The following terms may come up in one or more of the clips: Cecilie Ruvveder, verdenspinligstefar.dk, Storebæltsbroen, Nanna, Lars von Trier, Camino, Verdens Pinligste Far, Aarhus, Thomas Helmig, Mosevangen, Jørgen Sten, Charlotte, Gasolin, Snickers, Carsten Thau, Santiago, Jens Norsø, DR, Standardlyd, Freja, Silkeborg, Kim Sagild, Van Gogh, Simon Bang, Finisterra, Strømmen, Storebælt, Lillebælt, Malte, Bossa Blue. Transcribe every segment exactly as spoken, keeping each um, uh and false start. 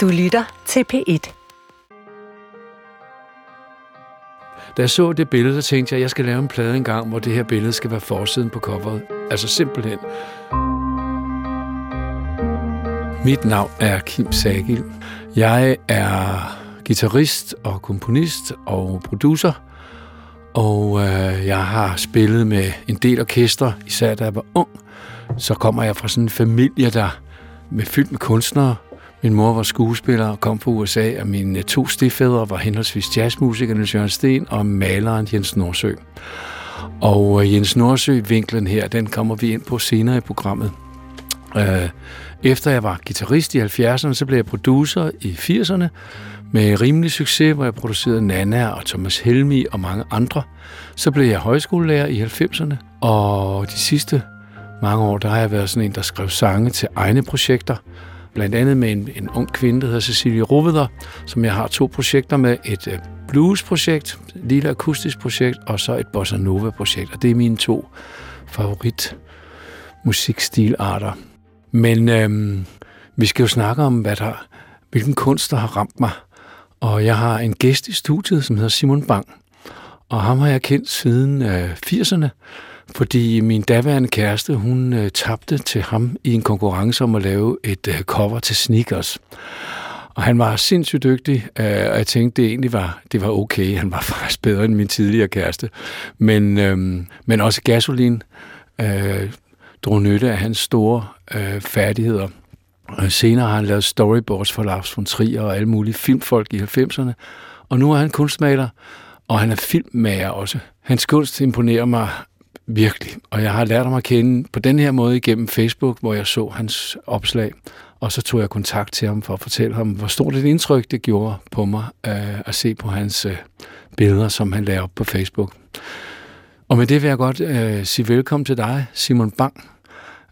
Du lytter til P et. Da jeg så det billede, så tænkte jeg, at jeg skal lave en plade engang, hvor det her billede skal være forsiden på coveret. Altså simpelthen. Mit navn er Kim Sagild. Jeg er guitarist og komponist og producer. Og øh, jeg har spillet med en del orkestre, især da jeg var ung. Så kommer jeg fra sådan en familie, der er fyldt med kunstnere. Min mor var skuespiller og kom fra U S A, og mine to stedfædre var henholdsvis jazzmusikeren Jørgen Sten og maleren Jens Norsø. Og Jens Norsø-vinklen her, den kommer vi ind på senere i programmet. Efter jeg var guitarist i halvfjerdserne, så blev jeg producer i firserne med rimelig succes, hvor jeg producerede Nanna og Thomas Helmig og mange andre. Så blev jeg højskolelærer i halvfemserne, og de sidste mange år, der har jeg været sådan en, der skrev sange til egne projekter. Blandt andet med en, en ung kvinde, der hedder Cecilie Ruvveder, som jeg har to projekter med. Et øh, blues-projekt, et lille akustisk projekt, og så et bossa nova-projekt. Og det er mine to favorit musikstilarter. Men øh, vi skal jo snakke om, hvad der, hvilken kunst, der har ramt mig. Og jeg har en gæst i studiet, som hedder Simon Bang. Og ham har jeg kendt siden øh, firserne. Fordi min daværende kæreste, hun øh, tabte til ham i en konkurrence om at lave et øh, cover til Snickers. Og han var sindssygt dygtig, øh, og jeg tænkte, det egentlig var, det var okay. Han var faktisk bedre end min tidligere kæreste. Men, øh, men også Gasolin øh, drog nytte af hans store øh, færdigheder. Og senere har han lavet storyboards for Lars von Trier og alle mulige filmfolk i halvfemserne. Og nu er han kunstmaler, og han er filmmager også. Hans kunst imponerer mig virkelig. Og jeg har lært ham at kende på den her måde igennem Facebook, hvor jeg så hans opslag, og så tog jeg kontakt til ham for at fortælle ham, hvor stort et indtryk det gjorde på mig øh, at se på hans øh, billeder, som han lagde op på Facebook. Og med det vil jeg godt øh, sige velkommen til dig, Simon Bang.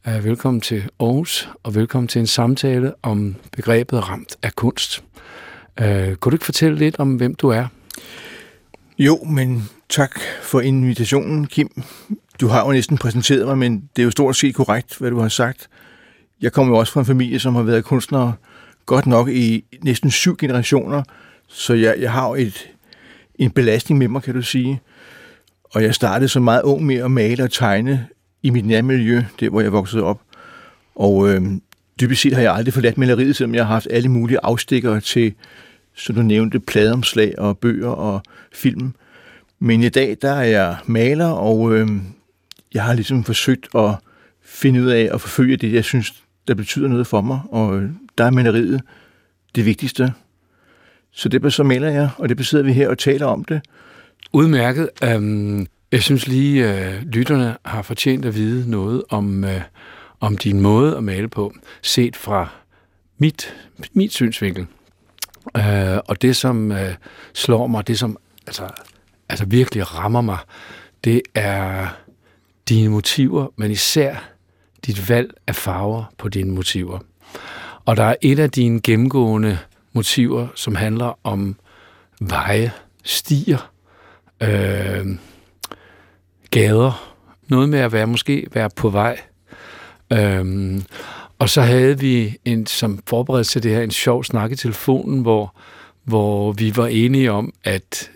Øh, velkommen til Aarhus, og velkommen til en samtale om begrebet ramt af kunst. Øh, kunne du ikke fortælle lidt om, hvem du er? Jo, men tak for invitationen, Kim. Du har jo næsten præsenteret mig, men det er jo stort set korrekt, hvad du har sagt. Jeg kommer jo også fra en familie, som har været kunstnere godt nok i næsten syv generationer, så jeg, jeg har jo et, en belastning med mig, kan du sige. Og jeg startede så meget ung med at male og tegne i mit nærmiljø, der hvor jeg voksede op. Og øh, dybest set har jeg aldrig forladt maleriet, selvom jeg har haft alle mulige afstikker til, som du nævnte, pladeomslag og bøger og film. Men i dag, der er jeg maler, og øh, jeg har ligesom forsøgt at finde ud af at forfølge det, jeg synes, der betyder noget for mig. Og øh, der er maleriet det vigtigste. Så det så maler jeg, og det besidder vi her og taler om det. Udmærket. Øhm, jeg synes lige, øh, lytterne har fortjent at vide noget om, øh, om din måde at male på, set fra mit, mit synsvinkel. Øh, og det, som øh, slår mig, det som... altså altså virkelig rammer mig, det er dine motiver, men især dit valg af farver på dine motiver. Og der er et af dine gennemgående motiver, som handler om veje, stier, øh, gader, noget med at være måske være på vej. Øh, og så havde vi en, som forberedelse til det her, en sjov snak i telefonen, hvor, hvor vi var enige om, at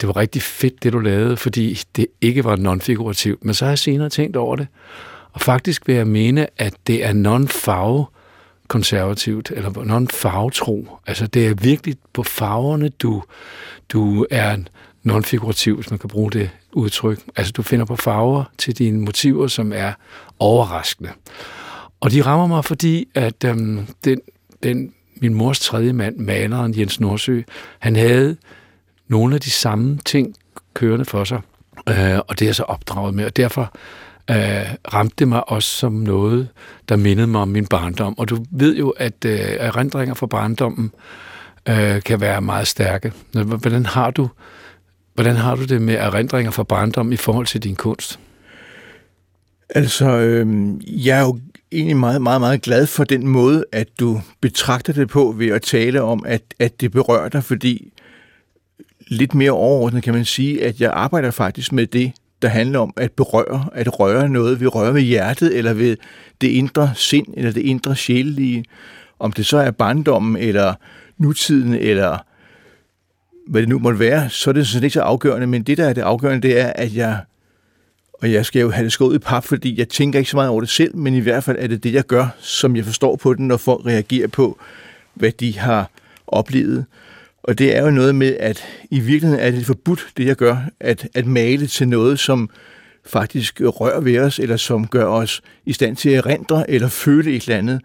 det var rigtig fedt, det du lavede, fordi det ikke var non-figurativt. Men så har jeg senere tænkt over det. Og faktisk vil jeg mene, at det er non-farve-konservativt, eller non-farvetro. Altså, det er virkelig på farverne, du, du er non-figurativ, hvis man kan bruge det udtryk. Altså, du finder på farver til dine motiver, som er overraskende. Og de rammer mig, fordi at øhm, den, den, min mors tredje mand, maleren Jens Norsø, han havde nogle af de samme ting kørende for sig, øh, og det er jeg så opdraget med, og derfor øh, ramte det mig også som noget, der mindede mig om min barndom. Og du ved jo, at øh, erindringer fra barndommen øh, kan være meget stærke. Hvordan har du, hvordan har du det med erindringer fra barndommen i forhold til din kunst? Altså, øh, jeg er jo egentlig meget, meget, meget glad for den måde, at du betragter det på ved at tale om, at, at det berører dig, fordi lidt mere overordnet kan man sige, at jeg arbejder faktisk med det, der handler om at berøre, at røre noget. Vi rører ved hjertet, eller ved det indre sind, eller det indre sjælelige. om det så er barndommen, eller nutiden, eller hvad det nu måtte være, så er det sådan ikke så afgørende, men det, der er det afgørende, det er, at jeg, og jeg skal jo have det skåret i pap, fordi jeg tænker ikke så meget over det selv, men i hvert fald er det det, jeg gør, som jeg forstår på den, når folk reagerer på, hvad de har oplevet. Og det er jo noget med, at i virkeligheden er det forbudt, det jeg gør, at, at male til noget, som faktisk rører ved os, eller som gør os i stand til at erindre eller føle et eller andet.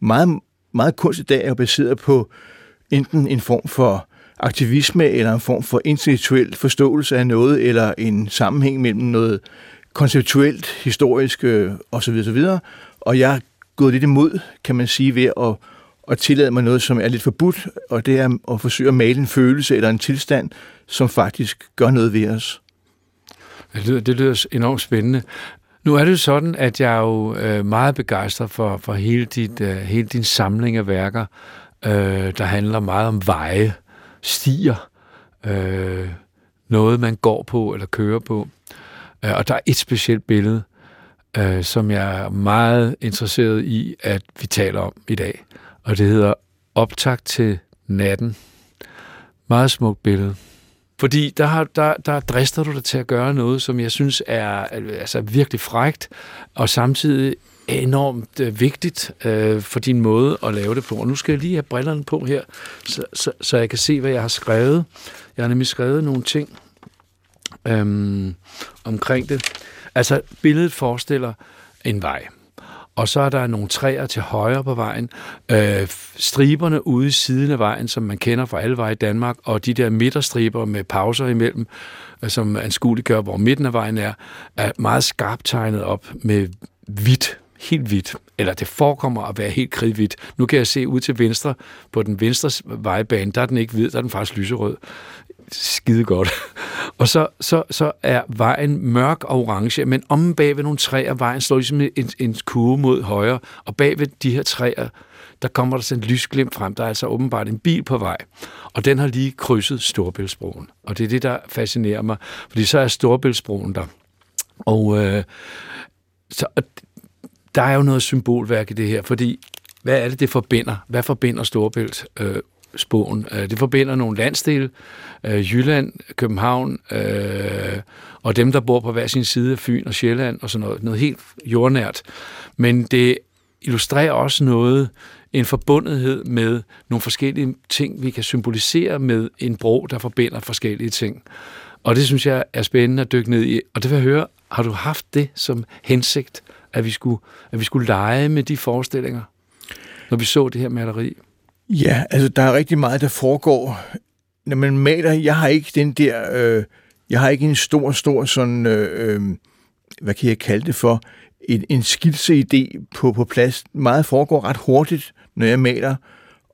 Meget, meget kunst i dag er jo baseret på enten en form for aktivisme, eller en form for intellektuel forståelse af noget, eller en sammenhæng mellem noget konceptuelt, historisk øh, osv. osv. Og jeg er gået lidt imod, kan man sige, ved at, at tillade mig noget, som er lidt forbudt, og det er at forsøge at male en følelse eller en tilstand, som faktisk gør noget ved os. Det lyder, det lyder enormt spændende. Nu er det jo sådan, at jeg er jo meget begejstret for, for hele, dit, hele din samling af værker, øh, der handler meget om veje, stier, øh, noget man går på eller kører på. Og der er et specielt billede, øh, som jeg er meget interesseret i, at vi taler om i dag. Og det hedder Optakt til natten. Meget smukt billede. Fordi der, har, der, der drister du dig til at gøre noget, som jeg synes er altså, virkelig frækt, og samtidig enormt øh, vigtigt øh, for din måde at lave det på. Og nu skal jeg lige have brillerne på her, så, så, så jeg kan se, hvad jeg har skrevet. Jeg har nemlig skrevet nogle ting øhm, omkring det. Altså, billedet forestiller en vej. Og så er der nogle træer til højre på vejen, øh, striberne ude i siden af vejen, som man kender fra alle veje i Danmark, og de der midterstriber med pauser imellem, som anskueliggør, hvor midten af vejen er, er meget skarpt tegnet op med hvidt, helt hvidt, eller det forekommer at være helt kridhvidt. Nu kan jeg se ud til venstre, på den venstre vejbane, der er den ikke hvid, der er den faktisk lyserød. Skide godt. Og så, så, så er vejen mørk og orange, men om bag ved nogle træer, vejen står ligesom en, en kurve mod højre, og bag ved de her træer, der kommer der sådan en lysglimt frem. Der er altså åbenbart en bil på vej, og den har lige krydset Storebæltsbroen. Og det er det, der fascinerer mig, fordi så er Storebæltsbroen der. Og øh, så, der er jo noget symbolværk i det her, fordi hvad er det, det forbinder? Hvad forbinder Storebælt? Øh, Sporen. Det forbinder nogle landsdele, Jylland, København, øh, og dem, der bor på hver sin side af Fyn og Sjælland og sådan noget. Noget helt jordnært. Men det illustrerer også noget, en forbundethed med nogle forskellige ting, vi kan symbolisere med en bro, der forbinder forskellige ting. Og det synes jeg er spændende at dykke ned i. Og det vil jeg høre, har du haft det som hensigt, at vi skulle, at vi skulle lege med de forestillinger, når vi så det her maleri? Ja, altså der er rigtig meget, der foregår. Når man maler, jeg har ikke den der, øh, jeg har ikke en stor, stor sådan, øh, hvad kan jeg kalde det for, en, en skitseidé på, på plads. Meget foregår ret hurtigt, når jeg maler,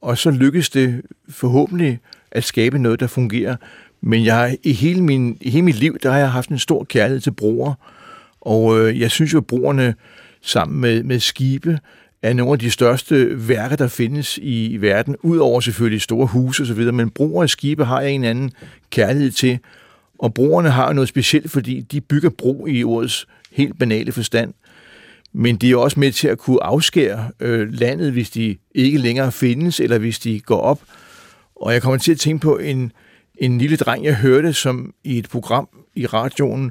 og så lykkes det forhåbentlig at skabe noget, der fungerer. Men jeg, i, hele min, i hele mit liv, der har jeg haft en stor kærlighed til broer, og øh, jeg synes jo, at broerne sammen med, med skibe, er nogle af de største værker, der findes i verden, udover selvfølgelig store huse osv., men broer og skibe har jeg en anden kærlighed til, og broerne har noget specielt, fordi de bygger bro i ordets helt banale forstand, men de er også med til at kunne afskære øh, landet, hvis de ikke længere findes, eller hvis de går op, og jeg kommer til at tænke på en, en lille dreng, jeg hørte, som i et program i radioen,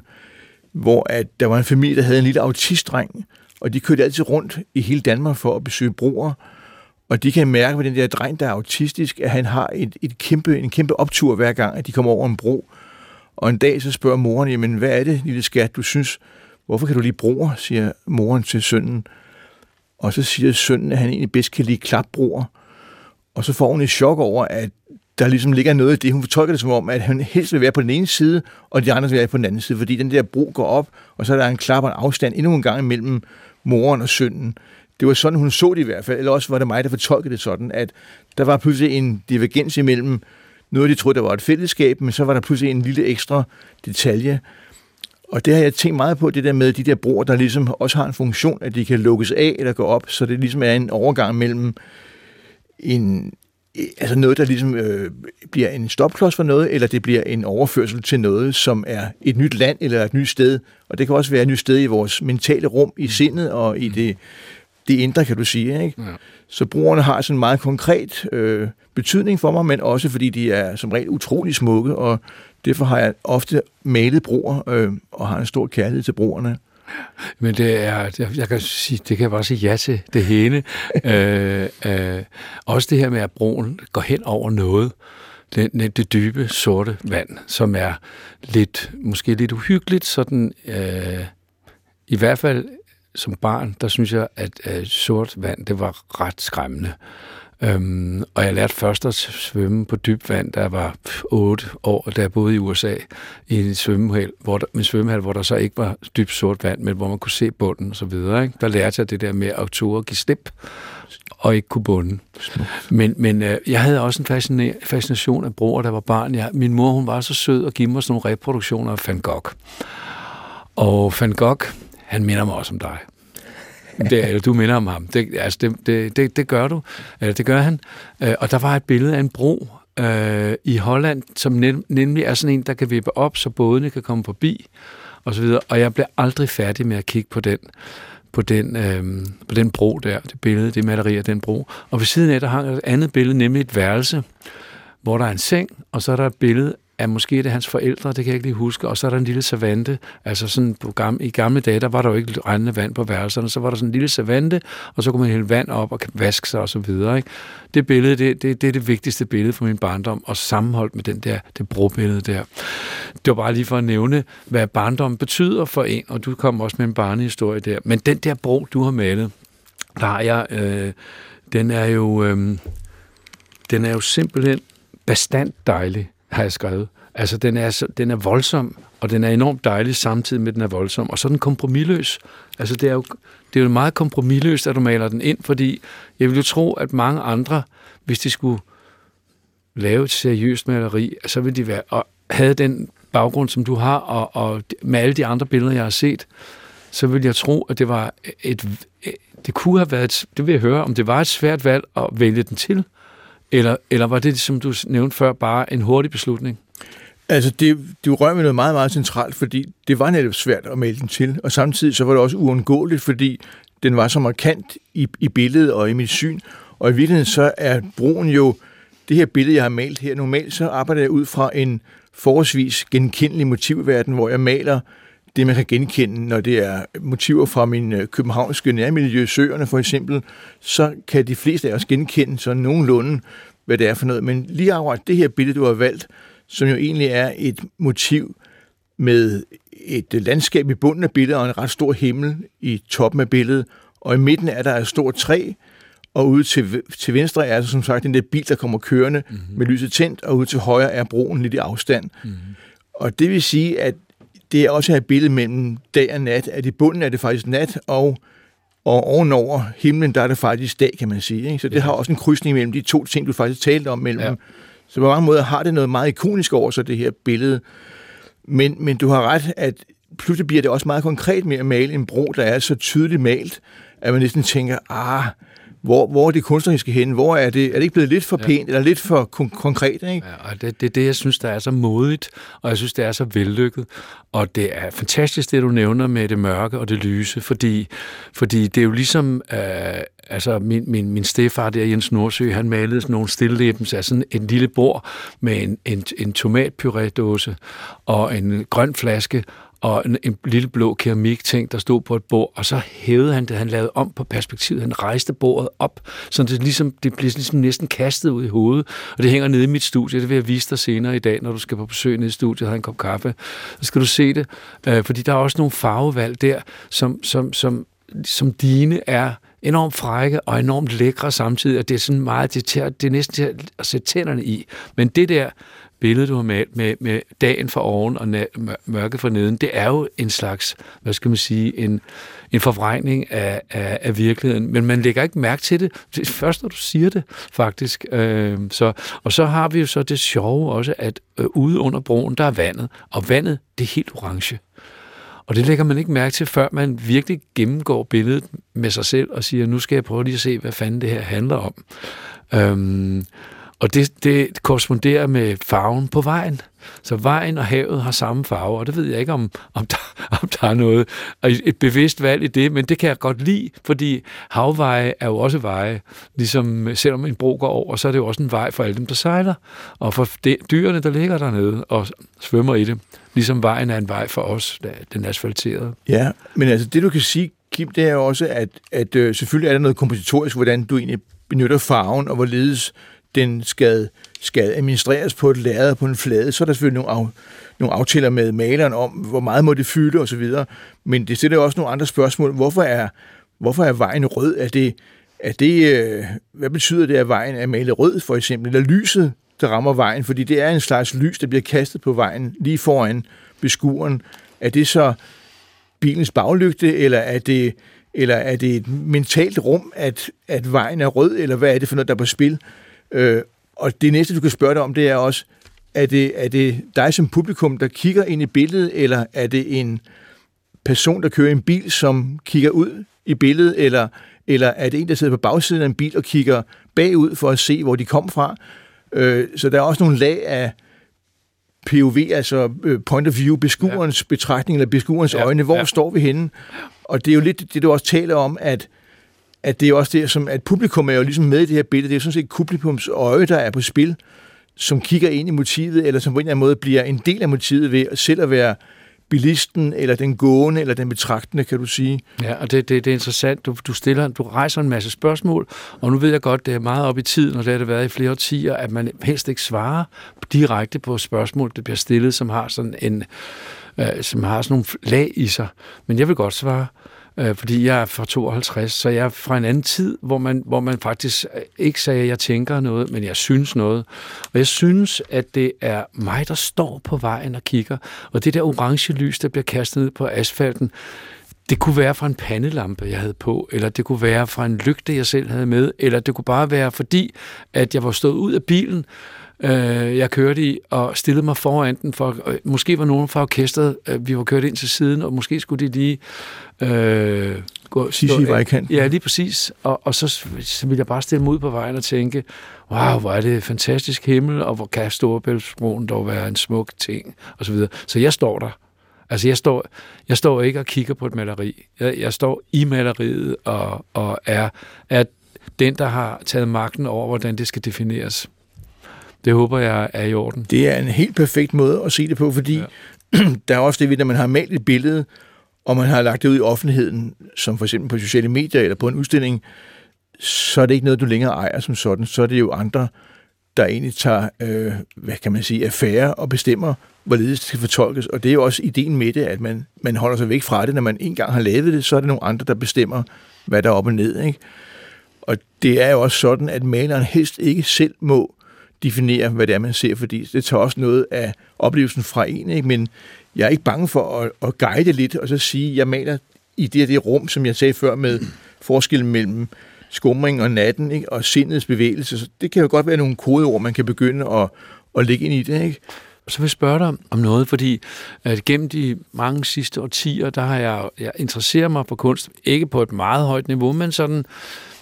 hvor at der var en familie, der havde en lille autistdreng, og de kørte altid rundt i hele Danmark for at besøge broer, og de kan mærke ved den der dreng, der er autistisk, at han har et, et kæmpe, en kæmpe optur hver gang, at de kommer over en bro. Og en dag så spørger moren, jamen hvad er det, lille skat, du synes, hvorfor kan du lide broer, siger moren til sønnen. Og så siger sønnen, at han egentlig bedst kan lide klapbroer. Og så får hun et chok over, at der ligesom ligger noget i det. Hun fortolker det som om, at han helst vil være på den ene side, og de andre vil være på den anden side, fordi den der bro går op, og så er der en klap og en afstand endnu en gang imellem moren og sønnen. Det var sådan, hun så det i hvert fald, eller også var det mig, der fortolkede det sådan, at der var pludselig en divergens imellem noget, de troede, der var et fællesskab, men så var der pludselig en lille ekstra detalje. Og det har jeg tænkt meget på, det der med de der broer, der ligesom også har en funktion, at de kan lukkes af eller gå op, så det ligesom er en overgang mellem en altså noget, der ligesom øh, bliver en stopklods for noget, eller det bliver en overførsel til noget, som er et nyt land eller et nyt sted. Og det kan også være et nyt sted i vores mentale rum, i sindet og i det det indre, kan du sige, ikke? Ja. Så broerne har sådan en meget konkret øh, betydning for mig, men også fordi de er som regel utrolig smukke, og derfor har jeg ofte malet broer, øh, og har en stor kærlighed til broerne. Men det er, jeg kan sige, det kan jeg bare sige ja til, det hele. øh, øh, også det her med, at broen går hen over noget. Det, det dybe, sorte vand, som er lidt, måske lidt uhyggeligt, sådan, øh, i hvert fald som barn, der synes jeg, at øh, sort vand, det var ret skræmmende. Øhm, og jeg lærte først at svømme på dybt vand, da jeg var otte år, da jeg boede i U S A, i en svømmehal, hvor der, en svømmehal, hvor der så ikke var dybt sort vand, men hvor man kunne se bunden og så videre, ikke? Der lærte jeg det der med at turde give slip og ikke kunne bunde. Men, men øh, jeg havde også en fascina- fascination af broer, der var barn. Jeg, min mor, hun var så sød at give mig sådan nogle reproduktioner af Van Gogh. Og Van Gogh, han minder mig også om dig. Det, eller du minder om ham. Det, altså det, det, det, det gør du. Eller det gør han. Og der var et billede af en bro øh, i Holland, som nem, nemlig er sådan en, der kan vippe op, så bådene kan komme forbi, og så videre. Og jeg blev aldrig færdig med at kigge på den, på den, øh, på den bro der, det billede, det maleri af den bro. Og ved siden af, der hang et andet billede, nemlig et værelse, hvor der er en seng, og så er der et billede af måske det hans forældre, det kan jeg ikke lige huske, og så er der en lille savante, altså sådan på gamle, i gamle dage, der var der jo ikke rendende vand på værelserne, så var der sådan en lille savante, og så kunne man hælde vand op og vaske sig og så videre, ikke? Det billede, det, det, det er det vigtigste billede fra min barndom, og sammenholdt med den der, det brobillede der. Det var bare lige for at nævne, hvad barndom betyder for en, og du kom også med en barnehistorie der, men den der bro, du har malet, der har jeg, øh, den er jo, øh, den er jo simpelthen bastant dejlig, har jeg skrevet. Altså, den er, den er voldsom, og den er enormt dejlig samtidig med, den er voldsom. Og så er den kompromisløs. Altså, det er jo, det er jo meget kompromisløst, at du maler den ind, fordi jeg ville jo tro, at mange andre, hvis de skulle lave et seriøst maleri, så ville de være, og havde den baggrund, som du har, og, og med alle de andre billeder, jeg har set, så ville jeg tro, at det var et, det kunne have været, et, det vil jeg høre, om det var et svært valg at vælge den til. Eller, eller var det, som du nævnte før, bare en hurtig beslutning? Altså, det, det røg med noget meget, meget centralt, fordi det var netop svært at melde den til, og samtidig så var det også uundgåeligt, fordi den var så markant i, i billedet og i mit syn, og i virkeligheden så er broen jo, det her billede, jeg har malet her, normalt så arbejder jeg ud fra en forholdsvis genkendelig motivverden, hvor jeg maler det, man kan genkende, når det er motiver fra min københavnske nærmiljø, søerne for eksempel, så kan de fleste af os genkende sådan nogenlunde, hvad det er for noget. Men lige akkurat det her billede, du har valgt, som jo egentlig er et motiv med et landskab i bunden af billedet og en ret stor himmel i toppen af billedet, og i midten er der et stort træ, og ude til, til venstre er der som sagt den der bil, der kommer kørende mm-hmm. med lyset tændt, og ude til højre er broen lidt i afstand. Mm-hmm. Og det vil sige, at det er også et billede mellem dag og nat, at i bunden er det faktisk nat, og, og ovenover himlen, der er det faktisk dag, kan man sige. Ikke? Så det ja. Har også en krydsning mellem de to ting, du faktisk talte om. Mellem. Ja. Så på mange måder har det noget meget ikonisk over sig, det her billede. Men, men du har ret, at pludselig bliver det også meget konkret med at male en bro, der er så tydeligt malet, at man næsten tænker, ah, Hvor, hvor er det kunstneriske henne? Hvor er det, er det ikke blevet lidt for pænt, ja. Eller lidt for kon- konkret? Ikke? Ja, og det, det er det, jeg synes, der er så modigt, og jeg synes, det er så vellykket. Og det er fantastisk, det du nævner med det mørke og det lyse, fordi, fordi det er jo ligesom, øh, altså min, min, min stefar der, Jens Norsø, han malede sådan nogle stilleben, så sådan en lille bord med en, en, en tomatpuré-dåse og en grøn flaske, og en, en lille blå keramikting, der stod på et bord, og så hævede han det, han lavede om på perspektivet, han rejste bordet op, så det, ligesom, det blev ligesom næsten kastet ud i hovedet, og det hænger nede i mit studie, det vil jeg vise dig senere i dag, når du skal på besøg nede i studiet og have en kop kaffe, så skal du se det, øh, fordi der er også nogle farvevalg der, som, som, som, som dine er enormt frække og enormt lækre samtidig, og det er sådan meget, det, tæ, det er næsten til at sætte tænderne i, men det der billede, du har malet med, med dagen for oven og mørke for neden, det er jo en slags, hvad skal man sige, en, en forvrængning af, af, af virkeligheden. Men man lægger ikke mærke til det, først når du siger det, faktisk. Øh, så, og så har vi jo så det sjove også, at øh, ude under broen, der er vandet, og vandet, det er helt orange. Og det lægger man ikke mærke til, før man virkelig gennemgår billedet med sig selv og siger, nu skal jeg prøve lige at se, hvad fanden det her handler om. Øh, Og det, det korresponderer med farven på vejen. Så vejen og havet har samme farve, og det ved jeg ikke, om, om, der, om der er noget et bevidst valg i det, men det kan jeg godt lide, fordi havveje er jo også veje. Ligesom selvom en bro går over, så er det jo også en vej for alle dem, der sejler, og for de, dyrene, der ligger dernede og svømmer i det. Ligesom vejen er en vej for os, den asfalterede. Ja, men altså det, du kan sige, Kim, det er jo også, at, at øh, selvfølgelig er der noget kompositorisk, hvordan du egentlig benytter farven, og hvorledes den skal, skal administreres på et lærred på en flade. Så er der selvfølgelig nogle, af, nogle aftaler med maleren om, hvor meget må det fylde osv. Men det stiller jo også nogle andre spørgsmål. Hvorfor er, hvorfor er vejen rød? Er det, er det, øh, hvad betyder det, at vejen er malet rød, for eksempel? Eller lyset, der rammer vejen? Fordi det er en slags lys, der bliver kastet på vejen lige foran beskueren. Er det så bilens baglygte, eller er det, eller er det et mentalt rum, at, at vejen er rød, eller hvad er det for noget, der er på spil? Øh, og det næste, du kan spørge dig om, det er også, er det, er det dig som publikum, der kigger ind i billedet, eller er det en person, der kører en bil, som kigger ud i billedet, eller, eller er det en, der sidder på bagsiden af en bil og kigger bagud for at se, hvor de kom fra? Øh, så der er også nogle lag af P O V, altså point of view, beskuerens ja. betragtning eller beskuerens ja. øjne, hvor ja. står vi henne? Og det er jo lidt det, du også taler om, at, at det er også det, som, at publikum er jo ligesom med i det her billede, det er jo sådan set publikums øje, der er på spil, som kigger ind i motivet, eller som på en eller anden måde bliver en del af motivet ved selv at være bilisten, eller den gående, eller den betragtende, kan du sige. Ja, og det, det, det er interessant. Du, du, stiller, du rejser en masse spørgsmål, og nu ved jeg godt, det er meget op i tiden, og det har det været i flere årtier, at man helst ikke svarer direkte på spørgsmål, det bliver stillet, som har sådan en, øh, som har sådan nogle lag i sig. Men jeg vil godt svare, øh, fordi jeg er fra tooghalvtreds, så jeg er fra en anden tid, hvor man, hvor man faktisk ikke sagde, at jeg tænker noget, men jeg synes noget. Og jeg synes, at det er mig, der står på vejen og kigger, og det der orange lys, der bliver kastet ned på asfalten, det kunne være fra en pandelampe, jeg havde på, eller det kunne være fra en lygte, jeg selv havde med, eller det kunne bare være fordi, at jeg var stået ud af bilen, øh, jeg kørte i, og stillede mig foran den, for øh, måske var nogen fra orkestret, øh, vi var kørt ind til siden, og måske skulle de lige øh, gå... Sige, hvad jeg kan. Ja, lige præcis. Og, og så, så ville jeg bare stille mig ud på vejen og tænke, wow, hvor er det fantastisk himmel, og hvor kan Storebæltsbroen dog være en smuk ting, og så videre. Så jeg står der. Altså, jeg står, jeg står ikke og kigger på et maleri. Jeg, jeg står i maleriet og, og er, er den, der har taget magten over, hvordan det skal defineres. Det håber jeg er i orden. Det er en helt perfekt måde at se det på, fordi ja. Der er også det ved, at man har malet et billede, og man har lagt det ud i offentligheden, som for eksempel på sociale medier eller på en udstilling, så er det ikke noget, du længere ejer som sådan. Så er det jo andre, der egentlig tager, øh, hvad kan man sige, affære og bestemmer, hvorledes det skal fortolkes. Og det er jo også ideen med det, at man, man holder sig væk fra det. Når man engang har lavet det, så er det nogle andre, der bestemmer, hvad der er op og ned. Ikke? Og det er jo også sådan, at maleren helst ikke selv må definere, hvad det er, man ser, fordi det tager også noget af oplevelsen fra en. Ikke? Men jeg er ikke bange for at, at guide lidt og så sige, at jeg maler i det det rum, som jeg sagde før, med forskellen mellem skumring og natten, ikke? Og sindets bevægelse. Så det kan jo godt være nogle kodeord, man kan begynde at, at lægge ind i det, ikke? Så vil jeg spørge dig om noget, fordi at gennem de mange sidste årtier, der har jeg, jeg interesseret mig for kunst, ikke på et meget højt niveau, men sådan,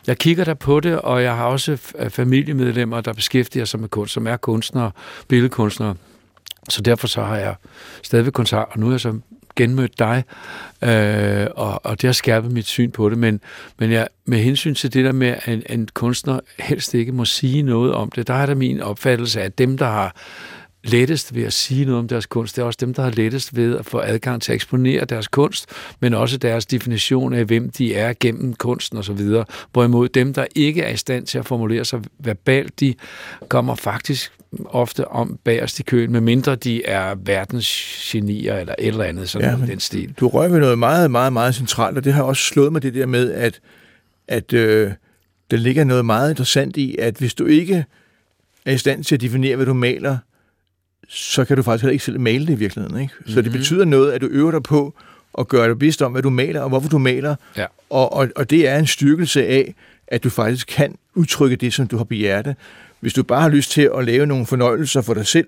jeg kigger der på det, og jeg har også familiemedlemmer, der beskæftiger sig med kunst, som er kunstnere, billedkunstnere. Så derfor så har jeg stadigvæk kontakt, og nu er jeg så genmødt dig, øh, og, og det har skærpet mit syn på det, men, men jeg, med hensyn til det der med, at en, en kunstner helst ikke må sige noget om det, der er der min opfattelse af, at dem, der har lettest ved at sige noget om deres kunst, det er også dem, der har lettest ved at få adgang til at eksponere deres kunst, men også deres definition af, hvem de er gennem kunsten osv. Hvorimod dem, der ikke er i stand til at formulere sig verbalt, de kommer faktisk ofte om bagerst i køen, medmindre de er verdensgenier eller et eller andet, sådan ja, den stil. Du rører ved noget meget, meget, meget centralt, og det har også slået mig det der med, at, at øh, der ligger noget meget interessant i, at hvis du ikke er i stand til at definere, hvad du maler, så kan du faktisk heller ikke selv male det i virkeligheden. Ikke? Så mm-hmm. Det betyder noget, at du øver dig på at gøre dig bevidst om, hvad du maler, og hvorfor du maler. Ja. Og, og, og det er en styrkelse af, at du faktisk kan udtrykke det, som du har på hjerte. Hvis du bare har lyst til at lave nogle fornøjelser for dig selv,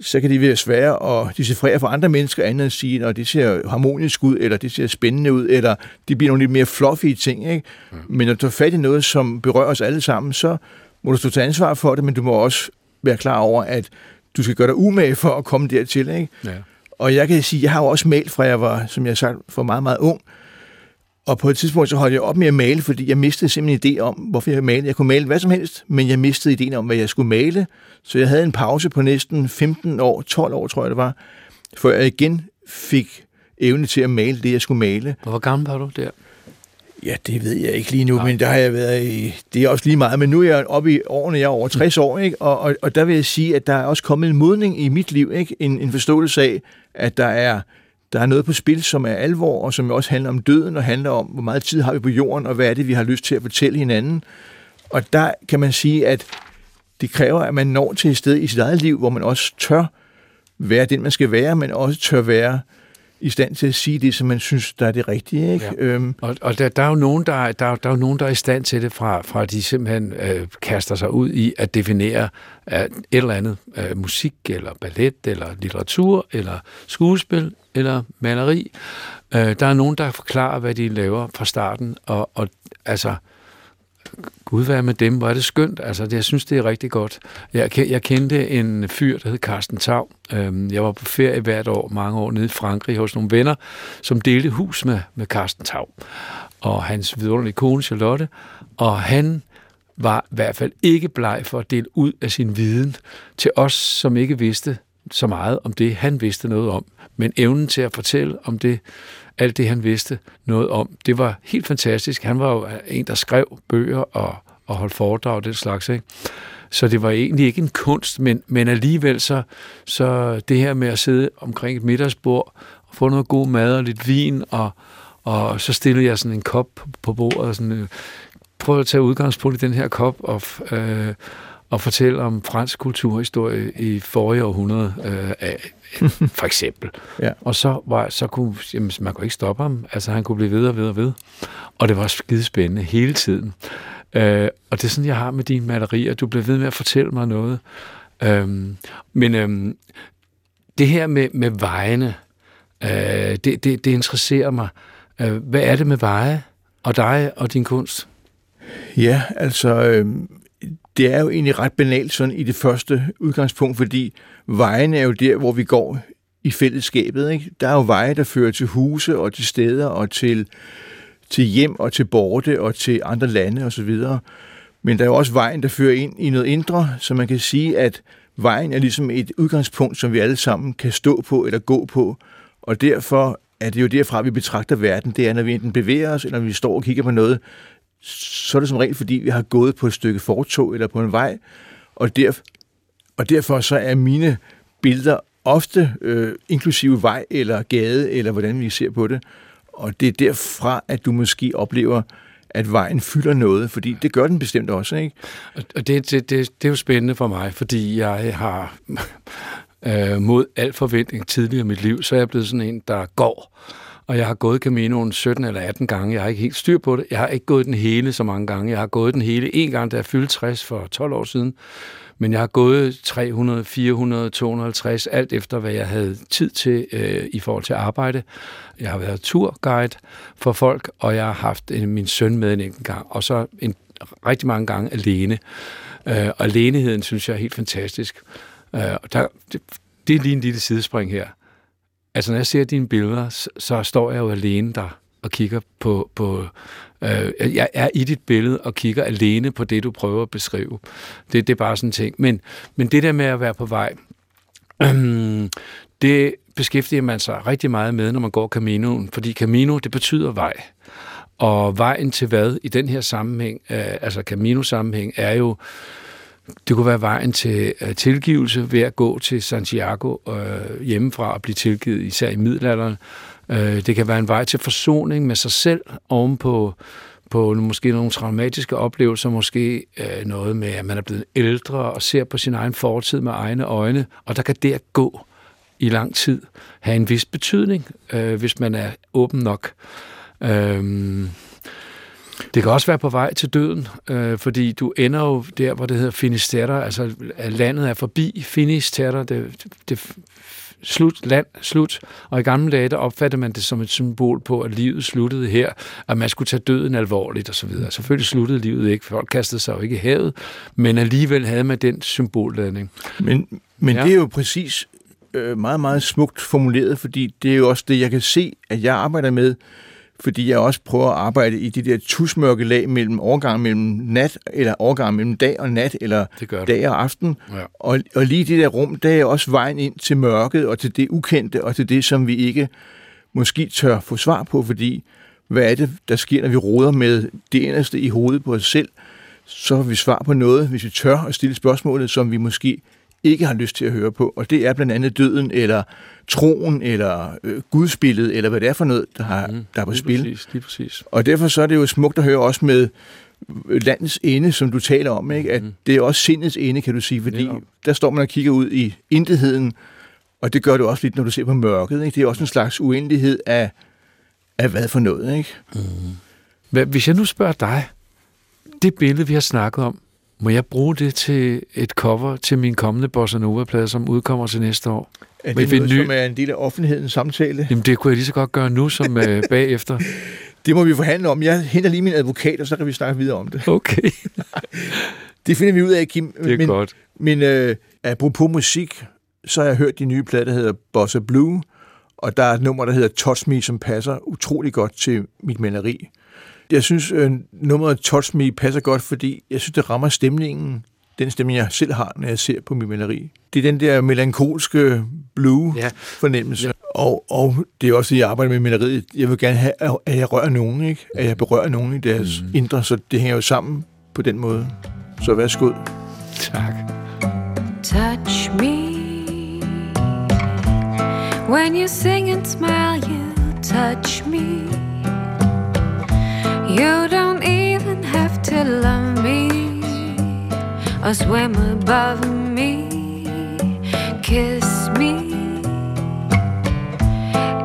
så kan det være svære at decifrere for andre mennesker, andet at sige, at det ser harmonisk ud, eller det ser spændende ud, eller det bliver nogle lidt mere fluffy ting. Ikke? Mm. Men når du tager fat i noget, som berører os alle sammen, så må du stå til ansvar for det, men du må også være klar over, at du skal gøre dig umage for at komme dertil, ikke? Ja. Og jeg kan sige, jeg har jo også malet fra jeg var, som jeg sagde, for meget, meget ung. Og på et tidspunkt, så holdt jeg op med at male, fordi jeg mistede simpelthen idé om, hvorfor jeg malede. Jeg kunne male hvad som helst, men jeg mistede idéen om, hvad jeg skulle male. Så jeg havde en pause på næsten femten år, tolv år, tror jeg det var, før jeg igen fik evne til at male det, jeg skulle male. Hvor gammel var du der? Ja, det ved jeg ikke lige nu, ja. Men der har jeg været i... Det er også lige meget, men nu er jeg oppe i årene, jeg er over tres år, ikke? Og, og, og der vil jeg sige, at der er også kommet en modning i mit liv, ikke? En, en forståelse af, at der er... Der er noget på spil, som er alvor, og som også handler om døden, og handler om, hvor meget tid har vi på jorden, og hvad er det, vi har lyst til at fortælle hinanden. Og der kan man sige, at det kræver, at man når til et sted i sit eget liv, hvor man også tør være den, man skal være, men også tør være i stand til at sige det, som man synes, der er det rigtige. Ikke? Ja. Øhm. Og, og der, der er jo nogen, der er, der, der er nogen, der er i stand til det, fra, fra de simpelthen øh, kaster sig ud i at definere øh, et eller andet øh, musik, eller ballet, eller litteratur, eller skuespil, eller maleri. Øh, der er nogen, der forklarer, hvad de laver fra starten, og, og altså, gud være med dem, hvor er det skønt. Altså, det, jeg synes, det er rigtig godt. Jeg, jeg kendte en fyr, der hed Carsten Thau. Øh, jeg var på ferie hvert år, mange år, nede i Frankrig hos nogle venner, som delte hus med, med Carsten Thau og hans vidunderlige kone, Charlotte, og han var i hvert fald ikke bleg for at dele ud af sin viden til os, som ikke vidste så meget om det, han vidste noget om. Men evnen til at fortælle om det, alt det, han vidste noget om, det var helt fantastisk. Han var jo en, der skrev bøger og, og holdt foredrag og den slags, ikke? Så det var egentlig ikke en kunst, men, men alligevel så, så det her med at sidde omkring et middagsbord og få noget god mad og lidt vin, og, og så stillede jeg sådan en kop på bordet og sådan, prøv at tage udgangspunkt i den her kop og... Øh, og fortælle om fransk kulturhistorie i forrige århundrede, øh, for eksempel. Ja. Og så, var, så kunne jamen, man kunne ikke stoppe ham. Altså, han kunne blive ved og ved og ved. Og det var skidespændende hele tiden. Øh, og det er sådan, jeg har med dine malerier. Du bliver ved med at fortælle mig noget. Øh, men øh, det her med, med vejene, øh, det, det, det interesserer mig. Øh, hvad er det med veje og dig og din kunst? Ja, altså... Øh Det er jo egentlig ret banalt sådan i det første udgangspunkt, fordi vejen er jo der, hvor vi går i fællesskabet, ikke? Der er jo veje, der fører til huse og til steder og til, til hjem og til borte og til andre lande osv. Men der er jo også vejen, der fører ind i noget indre, så man kan sige, at vejen er ligesom et udgangspunkt, som vi alle sammen kan stå på eller gå på. Og derfor er det jo derfra, vi betragter verden. Det er, når vi enten bevæger os, eller når vi står og kigger på noget, så er det som regel, fordi vi har gået på et stykke fortov eller på en vej, og, derf- og derfor så er mine billeder ofte øh, inklusive vej eller gade, eller hvordan vi ser på det. Og det er derfra, at du måske oplever, at vejen fylder noget, fordi det gør den bestemt også, ikke? Og det, det, det, det er jo spændende for mig, fordi jeg har øh, mod al forventning tidligere i mit liv, så er jeg blevet sådan en, der går. Og jeg har gået Caminoen sytten eller atten gange. Jeg har ikke helt styr på det. Jeg har ikke gået den hele så mange gange. Jeg har gået den hele en gang, da jeg fyldte tres for tolv år siden. Men jeg har gået tre hundrede, fire hundrede, to hundrede og halvtreds, alt efter, hvad jeg havde tid til øh, i forhold til arbejde. Jeg har været turguide for folk, og jeg har haft en, min søn med en enkelt gang. Og så en, rigtig mange gange alene. Øh, og aleneheden synes jeg er helt fantastisk. Øh, der, det, det er lige en lille sidespring her. Altså, når jeg ser dine billeder, så, så står jeg jo alene der og kigger på... på øh, jeg er i dit billede og kigger alene på det, du prøver at beskrive. Det, det er bare sådan en ting. Men, men det der med at være på vej, øh, det beskæftiger man sig rigtig meget med, når man går Caminoen. Fordi Camino, det betyder vej. Og vejen til hvad i den her sammenhæng, øh, altså Camino-sammenhæng, er jo... Det kunne være vejen til uh, tilgivelse ved at gå til Santiago uh, hjemmefra og blive tilgivet, især i middelalderen. Uh, det kan være en vej til forsoning med sig selv ovenpå på måske nogle traumatiske oplevelser, måske uh, noget med, at man er blevet ældre og ser på sin egen fortid med egne øjne, og der kan det at gå i lang tid have en vis betydning, uh, hvis man er åben nok. Uh, Det kan også være på vej til døden, øh, fordi du ender jo der, hvor det hedder Finisterra, altså landet er forbi Finisterra, det, det slut, land, slut. Og i gamle dage, der opfattede man det som et symbol på, at livet sluttede her, at man skulle tage døden alvorligt osv. Selvfølgelig sluttede livet ikke, folk kastede sig jo ikke i havet, men alligevel havde man den symbolladning. Men, men ja. Det er jo præcis øh, meget, meget smukt formuleret, fordi det er jo også det, jeg kan se, at jeg arbejder med, fordi jeg også prøver at arbejde i de der tusmørke lag mellem overgang mellem nat, eller overgang mellem dag og nat, eller dag og aften. Ja. Og, og lige det der rum, der er også vejen ind til mørket, og til det ukendte, og til det, som vi ikke måske tør få svar på, fordi hvad er det, der sker, når vi roder med det eneste i hovedet på os selv? Så har vi svar på noget, hvis vi tør at stille spørgsmålet, som vi måske ikke har lyst til at høre på, og det er blandt andet døden, eller troen, eller øh, gudsbilledet, eller hvad det er for noget, der, har, mm, der er på spil. Præcis, lige præcis. Og derfor så er det jo smukt at høre også med landets ende, som du taler om, ikke? At mm. det er også sindets ende, kan du sige, fordi ja. Der står man og kigger ud i intetheden, og det gør du også lidt, når du ser på mørket, ikke? Det er også en slags uendelighed af, af hvad for noget, ikke? Mm. Hvis jeg nu spørger dig, det billede, vi har snakket om, må jeg bruge det til et cover til min kommende Bossa Nova-plade, som udkommer til næste år? Er det noget, ny... som er en del af offentlighedens samtale? Jamen, det kunne jeg lige så godt gøre nu som øh, bagefter. Det må vi forhandle om. Jeg henter lige min advokat, og så kan vi snakke videre om det. Okay. Det finder vi ud af, Kim. Det er men, godt. Men øh, apropos musik, så har jeg hørt de nye plade, der hedder Bossa Blue, og der er et nummer, der hedder Touch Me, som passer utrolig godt til mit maleri. Jeg synes, øh, nummeret Touch Me passer godt, fordi jeg synes, det rammer stemningen. Den stemning, jeg selv har, når jeg ser på min maleri. Det er den der melankolske blue-fornemmelse. Ja. Ja. Og, og det er også det, jeg arbejder med maleriet. Jeg vil gerne have, at jeg rører nogen, ikke? At jeg berører nogen i deres mm. indre, så det hænger jo sammen på den måde. Så værsgod. Tak. Touch me when you sing and smile, you touch me. You don't even have to love me or swim above me. Kiss me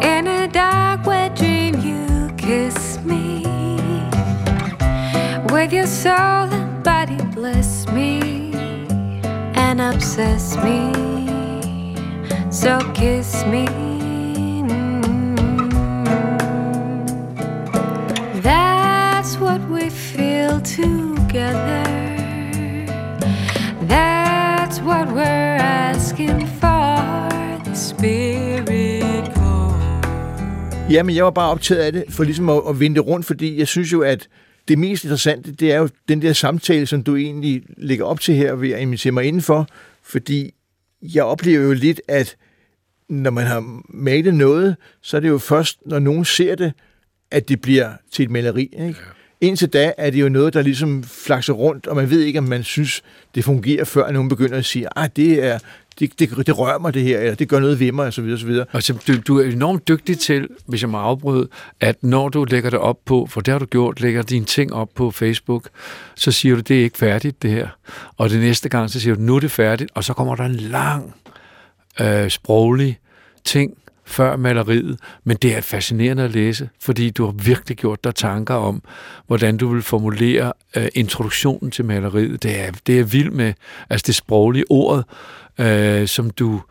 in a dark wet dream. You kiss me with your soul and body. Bless me and obsess me. So kiss me. Together, that's what we're asking for, the spirit core. Jamen, jeg var bare optaget af det, for ligesom at, at vinde rundt, fordi jeg synes jo, at det mest interessante, det er jo den der samtale, som du egentlig lægger op til her, ved at invitere mig indenfor, fordi jeg oplever jo lidt, at når man har malet noget, så er det jo først, når nogen ser det, at det bliver til et maleri, ikke? Ja. Indtil da er det jo noget, der ligesom flakser rundt, og man ved ikke, om man synes, det fungerer, før nogen begynder at sige, at det, det, det, det rører mig det her, eller det gør noget ved mig, osv. osv. Altså, du, du er enormt dygtig til, hvis jeg må afbryde, at når du lægger det op på, for det har du gjort, lægger dine ting op på Facebook, så siger du, det er ikke færdigt, det her. Og det næste gang, så siger du, nu er det færdigt, og så kommer der en lang øh, sproglig ting, før maleriet, men det er fascinerende at læse, fordi du har virkelig gjort dig tanker om, hvordan du vil formulere øh, introduktionen til maleriet. Det er, det er vild med, altså det sproglige ord, øh, som du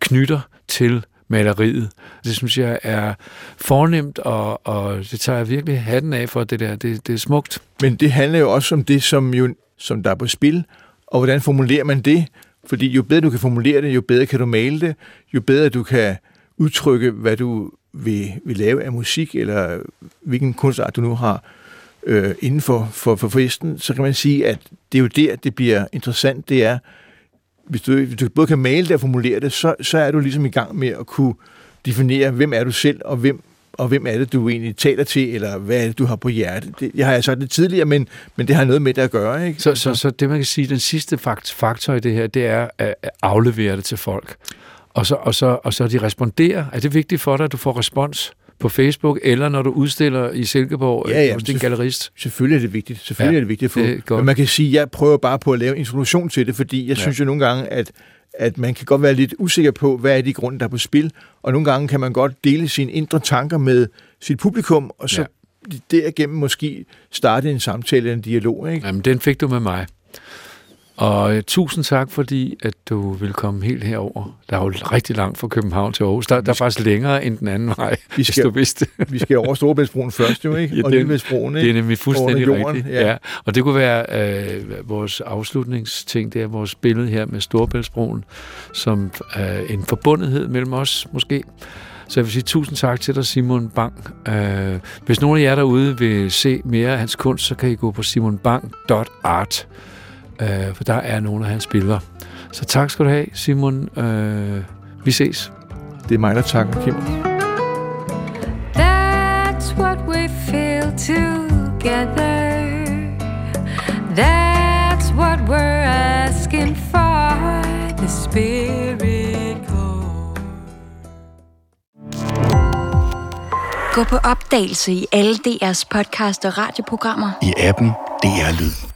knytter til maleriet. Det synes jeg er fornemt, og, og det tager jeg virkelig hatten af for, det der. Det, det er smukt. Men det handler jo også om det, som, jo, som der er på spil, og hvordan formulerer man det? Fordi jo bedre du kan formulere det, jo bedre kan du male det, jo bedre du kan udtrykke, hvad du vil, vil lave af musik, eller hvilken kunstart du nu har øh, inden for, for, for festen, så kan man sige, at det er jo der, det bliver interessant. Det er, hvis du, hvis du både kan male det og formulere det, så, så er du ligesom i gang med at kunne definere, hvem er du selv, og hvem, og hvem er det, du egentlig taler til, eller hvad er det, du har på hjertet. Det, jeg har altså det tidligere, men, men det har noget med det at gøre, ikke? Så, så, så det, man kan sige, den sidste faktor i det her, det er at aflevere det til folk. Og så, og, så, og så de responderer. Er det vigtigt for dig, at du får respons på Facebook, eller når du udstiller i Silkeborg ja, ja, hos din gallerist? Selvfølgelig er det vigtigt. Selvfølgelig ja, er det vigtigt at få. Det men man kan sige, at jeg prøver bare på at lave en introduktion til det, fordi jeg ja. synes jo nogle gange, at, at man kan godt være lidt usikker på, hvad er de grunde, der er på spil, og nogle gange kan man godt dele sine indre tanker med sit publikum, og så ja. derigennem måske starte en samtale eller en dialog, ikke? Jamen, den fik du med mig. Og tusind tak, fordi at du vil komme helt herover. Der er jo rigtig langt fra København til Aarhus. Der, der er faktisk længere end den anden vej, vi skal, hvis du vidste. Vi skal over Storebæltsbroen først jo, ikke? Ja, og Lillebæltsbroen, ikke? Det er nemlig fuldstændig rigtigt. Ja. Ja. Og det kunne være øh, vores afslutningsting, det er vores billede her med Storebæltsbroen, som øh, en forbundethed mellem os, måske. Så jeg vil sige tusind tak til dig, Simon Bang. Øh, hvis nogen af jer derude vil se mere af hans kunst, så kan I gå på simonbang punktum art. Øh, for der er nogle af hans billeder. Så tak skal du have, Simon. Øh, vi ses. Det er mig, der takker, Kim. That's what we feel together. That's what we're asking for. The spirit goes. Gå på opdagelse i alle D R's podcast og radioprogrammer. I appen D R Lyd.